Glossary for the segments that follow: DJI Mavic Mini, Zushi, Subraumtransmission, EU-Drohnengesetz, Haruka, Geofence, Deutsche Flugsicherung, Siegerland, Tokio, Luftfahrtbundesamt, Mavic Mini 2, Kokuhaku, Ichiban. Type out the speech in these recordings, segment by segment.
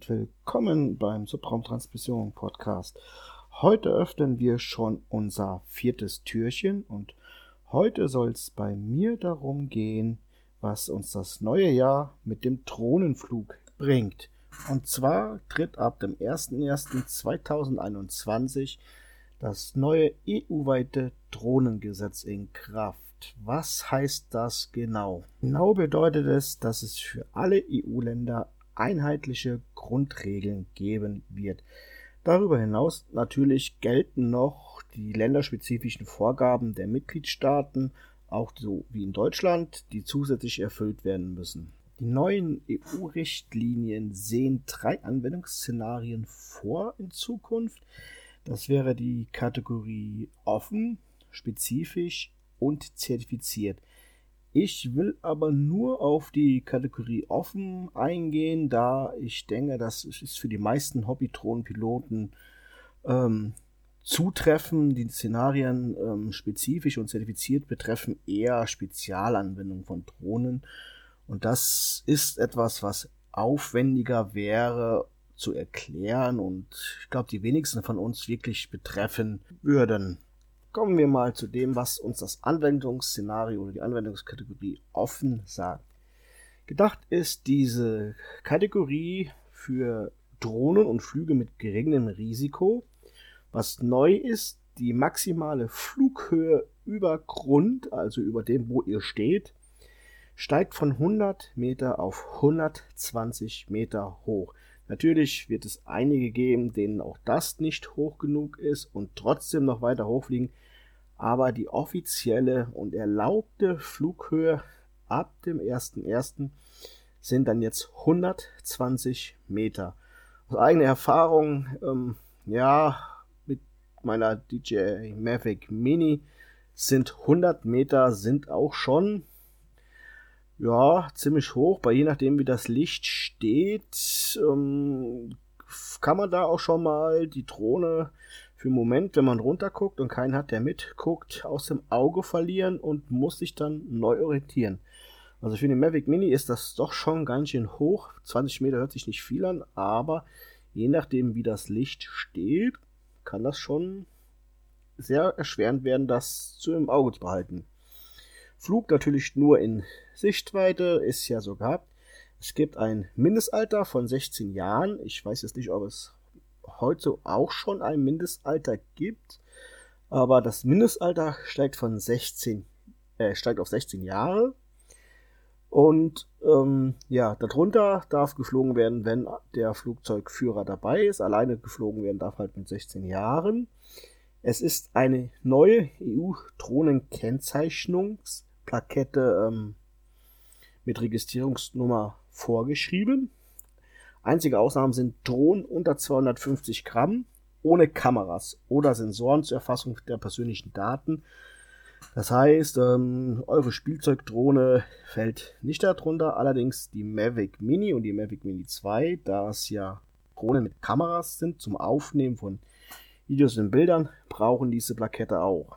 und willkommen beim Subraumtransmission Podcast. Heute öffnen wir schon unser viertes Türchen und heute soll es bei mir darum gehen, was uns das neue Jahr mit dem Drohnenflug bringt. Und zwar tritt ab dem 01.01.2021 das neue EU-weite Drohnengesetz in Kraft. Was heißt das genau? Genau bedeutet es, dass es für alle EU-Länder einheitliche Grundregeln geben wird. Darüber hinaus natürlich gelten noch die länderspezifischen Vorgaben der Mitgliedstaaten, auch so wie in Deutschland, die zusätzlich erfüllt werden müssen. Die neuen EU-Richtlinien sehen 3 Anwendungsszenarien vor in Zukunft. Das wäre die Kategorie offen, spezifisch und zertifiziert. Ich will aber nur auf die Kategorie offen eingehen, da ich denke, das ist für die meisten Hobby-Drohnenpiloten zutreffen. Die Szenarien spezifisch und zertifiziert betreffen eher Spezialanwendungen von Drohnen. Und das ist etwas, was aufwendiger wäre zu erklären und ich glaube, die wenigsten von uns wirklich betreffen würden. Kommen wir mal zu dem, was uns das Anwendungsszenario oder die Anwendungskategorie offen sagt. Gedacht ist diese Kategorie für Drohnen und Flüge mit geringem Risiko. Was neu ist, die maximale Flughöhe über Grund, also über dem, wo ihr steht, steigt von 100 Meter auf 120 Meter hoch. Natürlich wird es einige geben, denen auch das nicht hoch genug ist und trotzdem noch weiter hochfliegen, aber die offizielle und erlaubte Flughöhe ab dem 01.01. sind dann jetzt 120 Meter. Aus eigener Erfahrung, mit meiner DJI Mavic Mini sind 100 Meter sind auch schon ziemlich hoch, je nachdem wie das Licht steht, kann man da auch schon mal die Drohne für einen Moment, wenn man runterguckt und keinen hat, der mitguckt, aus dem Auge verlieren und muss sich dann neu orientieren. Also für den Mavic Mini ist das doch schon ganz schön hoch, 20 Meter hört sich nicht viel an, aber je nachdem wie das Licht steht, kann das schon sehr erschwerend werden, das zu im Auge zu behalten. Flug natürlich nur in Sichtweite, ist ja so gehabt. Es gibt ein Mindestalter von 16 Jahren. Ich weiß jetzt nicht, ob es heute auch schon ein Mindestalter gibt, aber das Mindestalter steigt steigt auf 16 Jahre. Und darunter darf geflogen werden, wenn der Flugzeugführer dabei ist. Alleine geflogen werden darf halt mit 16 Jahren. Es ist eine neue EU-Drohnenkennzeichnungs- Plakette mit Registrierungsnummer vorgeschrieben. Einzige Ausnahmen sind Drohnen unter 250 Gramm ohne Kameras oder Sensoren zur Erfassung der persönlichen Daten. Das heißt, eure Spielzeugdrohne fällt nicht darunter. Allerdings die Mavic Mini und die Mavic Mini 2, da es ja Drohnen mit Kameras sind zum Aufnehmen von Videos und Bildern, brauchen diese Plakette auch.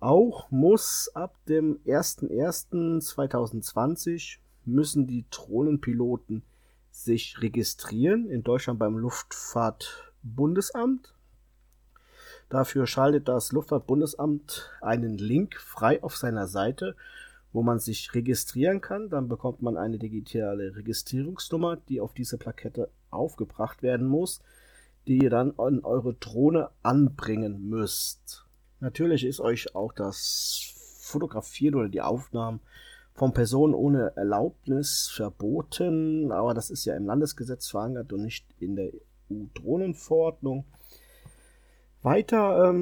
Auch muss ab dem 01.01.2020 müssen die Drohnenpiloten sich registrieren, in Deutschland beim Luftfahrtbundesamt. Dafür schaltet das Luftfahrtbundesamt einen Link frei auf seiner Seite, wo man sich registrieren kann. Dann bekommt man eine digitale Registrierungsnummer, die auf diese Plakette aufgebracht werden muss, die ihr dann an eure Drohne anbringen müsst. Natürlich ist euch auch das Fotografieren oder die Aufnahmen von Personen ohne Erlaubnis verboten, aber das ist ja im Landesgesetz verankert und nicht in der EU-Drohnenverordnung. Weiter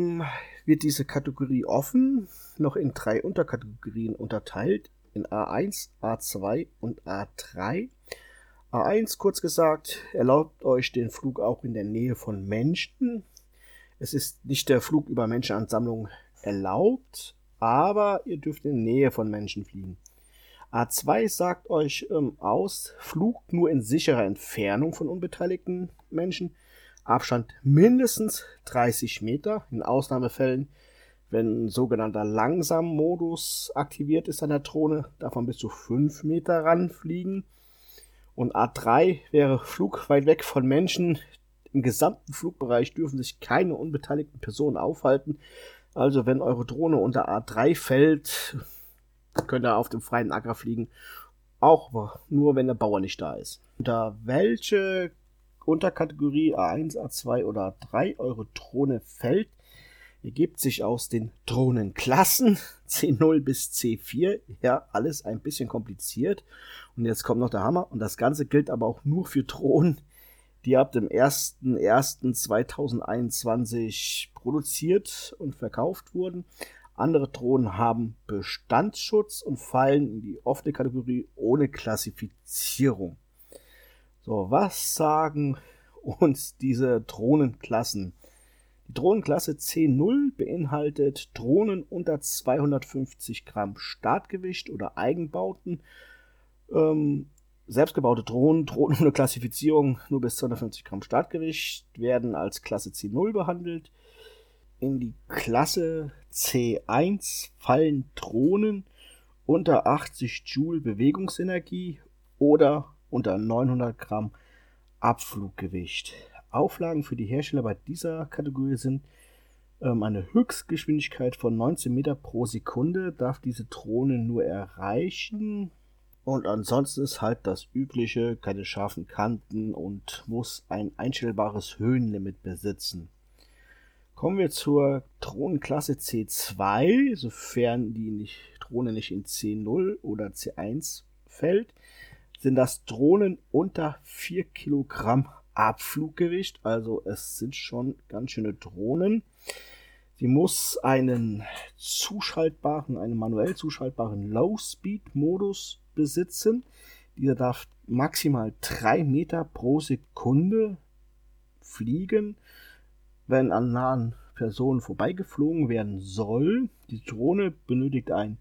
wird diese Kategorie offen noch in 3 Unterkategorien unterteilt, in A1, A2 und A3. A1, kurz gesagt, erlaubt euch den Flug auch in der Nähe von Menschen. Es ist nicht der Flug über Menschenansammlungen erlaubt, aber ihr dürft in der Nähe von Menschen fliegen. A2 sagt euch aus, Flug nur in sicherer Entfernung von unbeteiligten Menschen, Abstand mindestens 30 Meter, in Ausnahmefällen, wenn ein sogenannter Langsammodus aktiviert ist an der Drohne, darf man bis zu 5 Meter ranfliegen. Und A3 wäre Flug weit weg von Menschen. Im gesamten Flugbereich dürfen sich keine unbeteiligten Personen aufhalten. Also wenn eure Drohne unter A3 fällt, könnt ihr auf dem freien Acker fliegen. Auch nur, wenn der Bauer nicht da ist. Unter welche Unterkategorie A1, A2 oder A3 eure Drohne fällt, ergibt sich aus den Drohnenklassen C0 bis C4. Ja, alles ein bisschen kompliziert. Und jetzt kommt noch der Hammer. Und das Ganze gilt aber auch nur für Drohnen, die ab dem 01.01.2021 produziert und verkauft wurden. Andere Drohnen haben Bestandsschutz und fallen in die offene Kategorie ohne Klassifizierung. So, was sagen uns diese Drohnenklassen? Die Drohnenklasse C0 beinhaltet Drohnen unter 250 Gramm Startgewicht oder Eigenbauten. Selbstgebaute Drohnen ohne Klassifizierung nur bis 250 Gramm Startgewicht werden als Klasse C0 behandelt. In die Klasse C1 fallen Drohnen unter 80 Joule Bewegungsenergie oder unter 900 Gramm Abfluggewicht. Auflagen für die Hersteller bei dieser Kategorie sind eine Höchstgeschwindigkeit von 19 Meter pro Sekunde, darf diese Drohne nur erreichen. Und ansonsten ist halt das Übliche, keine scharfen Kanten und muss ein einstellbares Höhenlimit besitzen. Kommen wir zur Drohnenklasse C2, sofern Drohne nicht in C0 oder C1 fällt, sind das Drohnen unter 4 Kilogramm Abfluggewicht, also es sind schon ganz schöne Drohnen. Sie muss einen manuell zuschaltbaren Low-Speed-Modus besitzen. Dieser darf maximal 3 Meter pro Sekunde fliegen, wenn an nahen Personen vorbeigeflogen werden soll. Die Drohne benötigt eine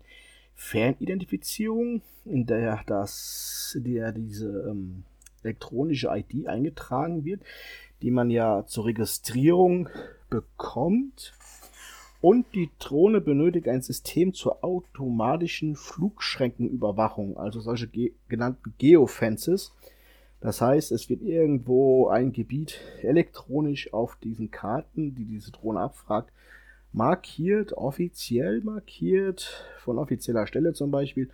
Fernidentifizierung, in der diese elektronische ID eingetragen wird, die man ja zur Registrierung bekommt. Und die Drohne benötigt ein System zur automatischen Flugschreckenüberwachung, also solche genannten Geofences. Das heißt, es wird irgendwo ein Gebiet elektronisch auf diesen Karten, die diese Drohne abfragt, markiert, offiziell markiert, von offizieller Stelle zum Beispiel.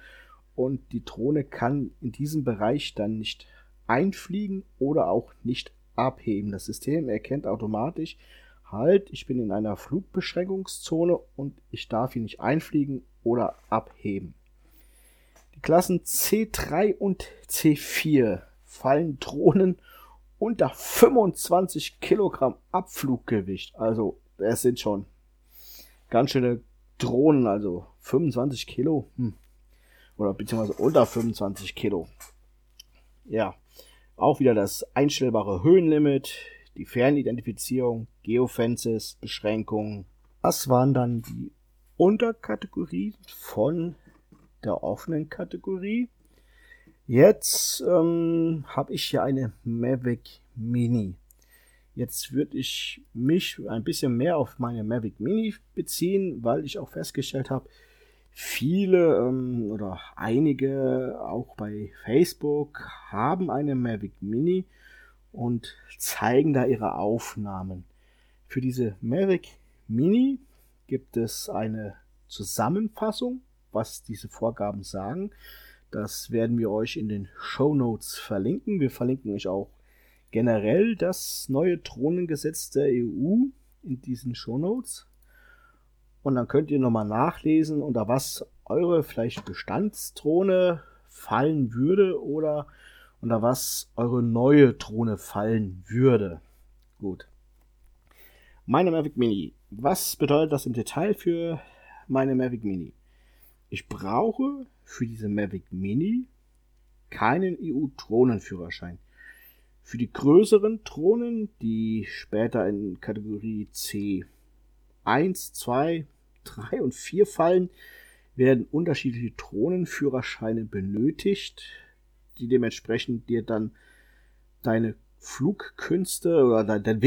Und die Drohne kann in diesem Bereich dann nicht einfliegen oder auch nicht abheben. Das System erkennt automatisch, halt, ich bin in einer Flugbeschränkungszone und ich darf hier nicht einfliegen oder abheben. Die Klassen C3 und C4 fallen Drohnen unter 25 Kilogramm Abfluggewicht. Also es sind schon ganz schöne Drohnen, also 25 Kilo oder beziehungsweise unter 25 Kilo. Ja, auch wieder das einstellbare Höhenlimit, die Fernidentifizierung, Geofences, Beschränkungen. Das waren dann die Unterkategorien von der offenen Kategorie. Jetzt habe ich hier eine Mavic Mini. Jetzt würde ich mich ein bisschen mehr auf meine Mavic Mini beziehen, weil ich auch festgestellt habe, viele oder einige auch bei Facebook haben eine Mavic Mini und zeigen da ihre Aufnahmen. Für diese Mavic Mini gibt es eine Zusammenfassung, was diese Vorgaben sagen. Das werden wir euch in den Shownotes verlinken. Wir verlinken euch auch generell das neue Drohnengesetz der EU in diesen Shownotes. Und dann könnt ihr nochmal nachlesen, unter was eure vielleicht Bestandsdrohne fallen würde oder unter was eure neue Drohne fallen würde. Gut. Meine Mavic Mini. Was bedeutet das im Detail für meine Mavic Mini? Ich brauche für diese Mavic Mini keinen EU-Drohnenführerschein. Für die größeren Drohnen, die später in Kategorie C1, 2, 3 und 4 fallen, werden unterschiedliche Drohnenführerscheine benötigt, die dementsprechend dir dann deine Flugkünste oder dein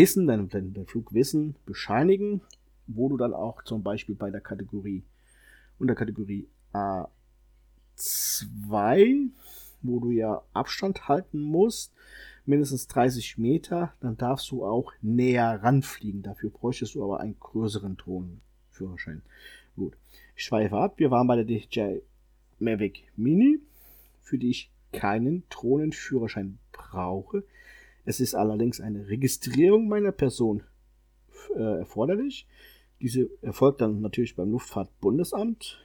Flugwissen bescheinigen, wo du dann auch zum Beispiel bei der Kategorie unter Kategorie A2 wo du ja Abstand halten musst, mindestens 30 Meter, dann darfst du auch näher ranfliegen. Dafür bräuchtest du aber einen größeren Drohnenführerschein. Gut, ich schweife ab. Wir waren bei der DJI Mavic Mini, für die ich keinen Drohnenführerschein brauche. Es ist allerdings eine Registrierung meiner Person erforderlich. Diese erfolgt dann natürlich beim Luftfahrtbundesamt.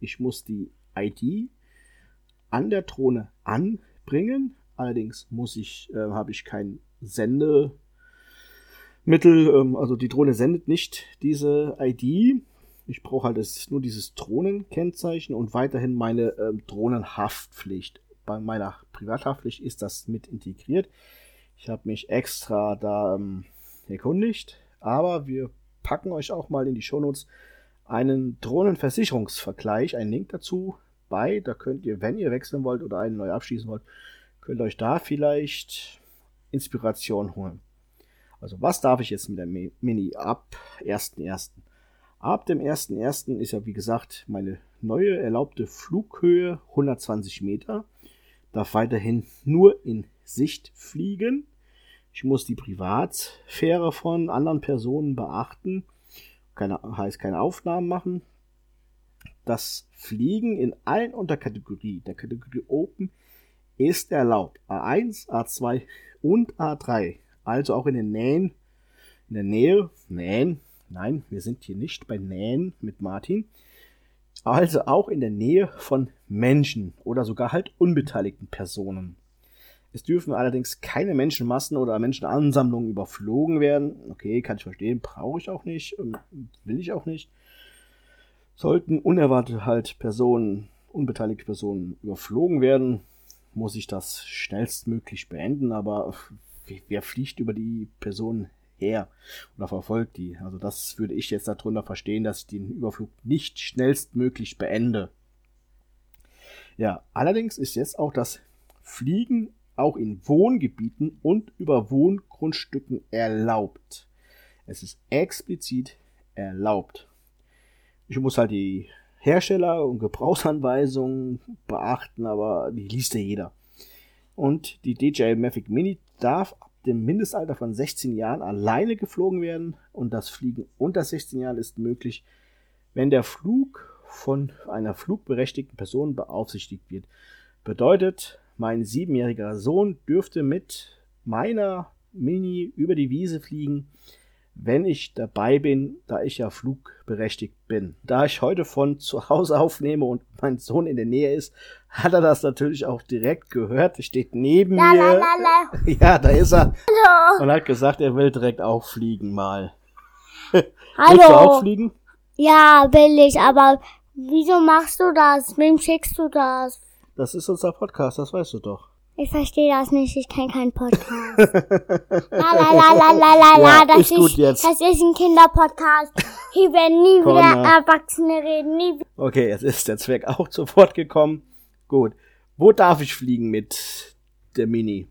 Ich muss die ID an der Drohne anbringen. Allerdings habe ich kein Sendemittel. Also die Drohne sendet nicht diese ID. Ich brauche halt nur dieses Drohnenkennzeichen und weiterhin meine Drohnenhaftpflicht. Bei meiner Privathaftpflicht ist das mit integriert. Ich habe mich extra da erkundigt, aber wir packen euch auch mal in die Shownotes einen Drohnenversicherungsvergleich, einen Link dazu bei. Da könnt ihr, wenn ihr wechseln wollt oder einen neu abschließen wollt, könnt euch da vielleicht Inspiration holen. Also was darf ich jetzt mit der Mini ab 1.1.? Ab dem 1.1. ist ja wie gesagt meine neue erlaubte Flughöhe 120 Meter. Darf weiterhin nur in Sicht fliegen. Ich muss die Privatsphäre von anderen Personen beachten. Heißt, keine Aufnahmen machen. Das Fliegen in allen Unterkategorien, der Kategorie Open, ist erlaubt. A1, A2 und A3. Also auch in den Nähen, in der Nähe. Nein, wir sind hier nicht bei Nähen mit Martin. Also auch in der Nähe von Menschen oder sogar halt unbeteiligten Personen. Es dürfen allerdings keine Menschenmassen oder Menschenansammlungen überflogen werden. Okay, kann ich verstehen, brauche ich auch nicht, will ich auch nicht. Sollten unerwartet halt unbeteiligte Personen überflogen werden, muss ich das schnellstmöglich beenden. Aber wer fliegt über die Personen her oder verfolgt die? Also das würde ich jetzt darunter verstehen, dass ich den Überflug nicht schnellstmöglich beende. Ja, allerdings ist jetzt auch das Fliegen auch in Wohngebieten und über Wohngrundstücken erlaubt. Es ist explizit erlaubt. Ich muss halt die Hersteller- und Gebrauchsanweisungen beachten, aber die liest ja jeder. Und die DJI Mavic Mini darf ab dem Mindestalter von 16 Jahren alleine geflogen werden und das Fliegen unter 16 Jahren ist möglich, wenn der Flug von einer flugberechtigten Person beaufsichtigt wird. Bedeutet, mein 7-jähriger Sohn dürfte mit meiner Mini über die Wiese fliegen, wenn ich dabei bin, da ich ja flugberechtigt bin. Da ich heute von zu Hause aufnehme und mein Sohn in der Nähe ist, hat er das natürlich auch direkt gehört. Er steht neben mir. Ja, da ist er. Hallo. Und hat gesagt, er will direkt auch fliegen mal. Hallo. Willst du auch fliegen? Ja, will ich, aber wieso machst du das? Wem schickst du das? Das ist unser Podcast, das weißt du doch. Ich verstehe das nicht, ich kenne keinen Podcast. Ja, das ist gut jetzt. Das ist ein Kinderpodcast. Hier werden nie wieder Erwachsene reden. Okay, jetzt ist der Zweck auch sofort gekommen. Gut, wo darf ich fliegen mit der Mini?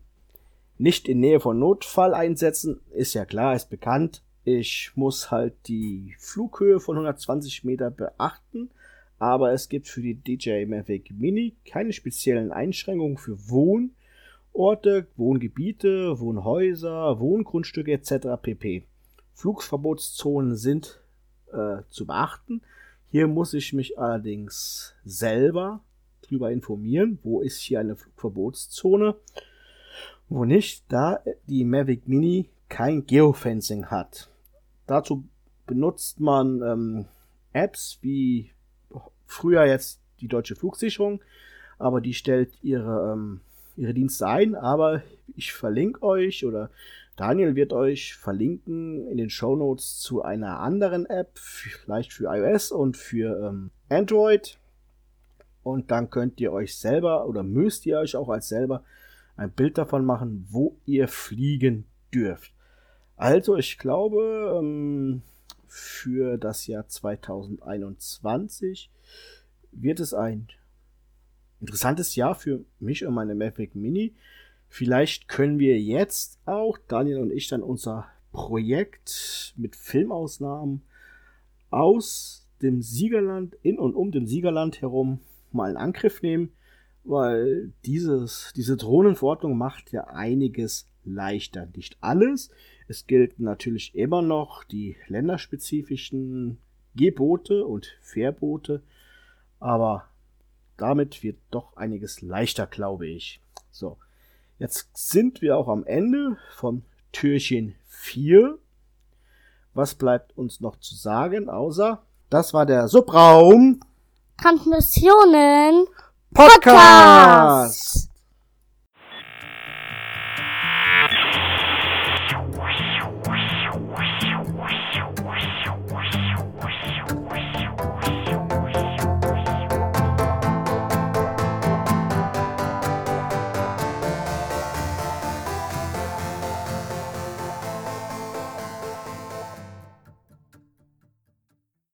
Nicht in Nähe von Notfalleinsätzen, ist ja klar, ist bekannt. Ich muss halt die Flughöhe von 120 Meter beachten. Aber es gibt für die DJI Mavic Mini keine speziellen Einschränkungen für Wohnorte, Wohngebiete, Wohnhäuser, Wohngrundstücke etc. pp. Flugverbotszonen sind zu beachten. Hier muss ich mich allerdings selber drüber informieren, wo ist hier eine Flugverbotszone, wo nicht, da die Mavic Mini kein Geofencing hat. Dazu benutzt man Apps wie früher jetzt die Deutsche Flugsicherung, aber die stellt ihre Dienste ein, aber ich verlinke euch oder Daniel wird euch verlinken in den Shownotes zu einer anderen App, vielleicht für iOS und für Android, und dann könnt ihr euch selber oder müsst ihr euch auch als selber ein Bild davon machen, wo ihr fliegen dürft. Also ich glaube, für das Jahr 2021 wird es ein interessantes Jahr für mich und meine Mavic Mini. Vielleicht können wir jetzt auch, Daniel und ich, dann unser Projekt mit Filmausnahmen aus dem Siegerland, in und um dem Siegerland herum mal in Angriff nehmen. weil diese Drohnenverordnung macht ja einiges leichter. Nicht alles. Es gelten natürlich immer noch die länderspezifischen Gebote und Verbote, aber damit wird doch einiges leichter, glaube ich. So, jetzt sind wir auch am Ende vom Türchen 4. Was bleibt uns noch zu sagen, außer, das war der Subraum Transmissionen Podcast.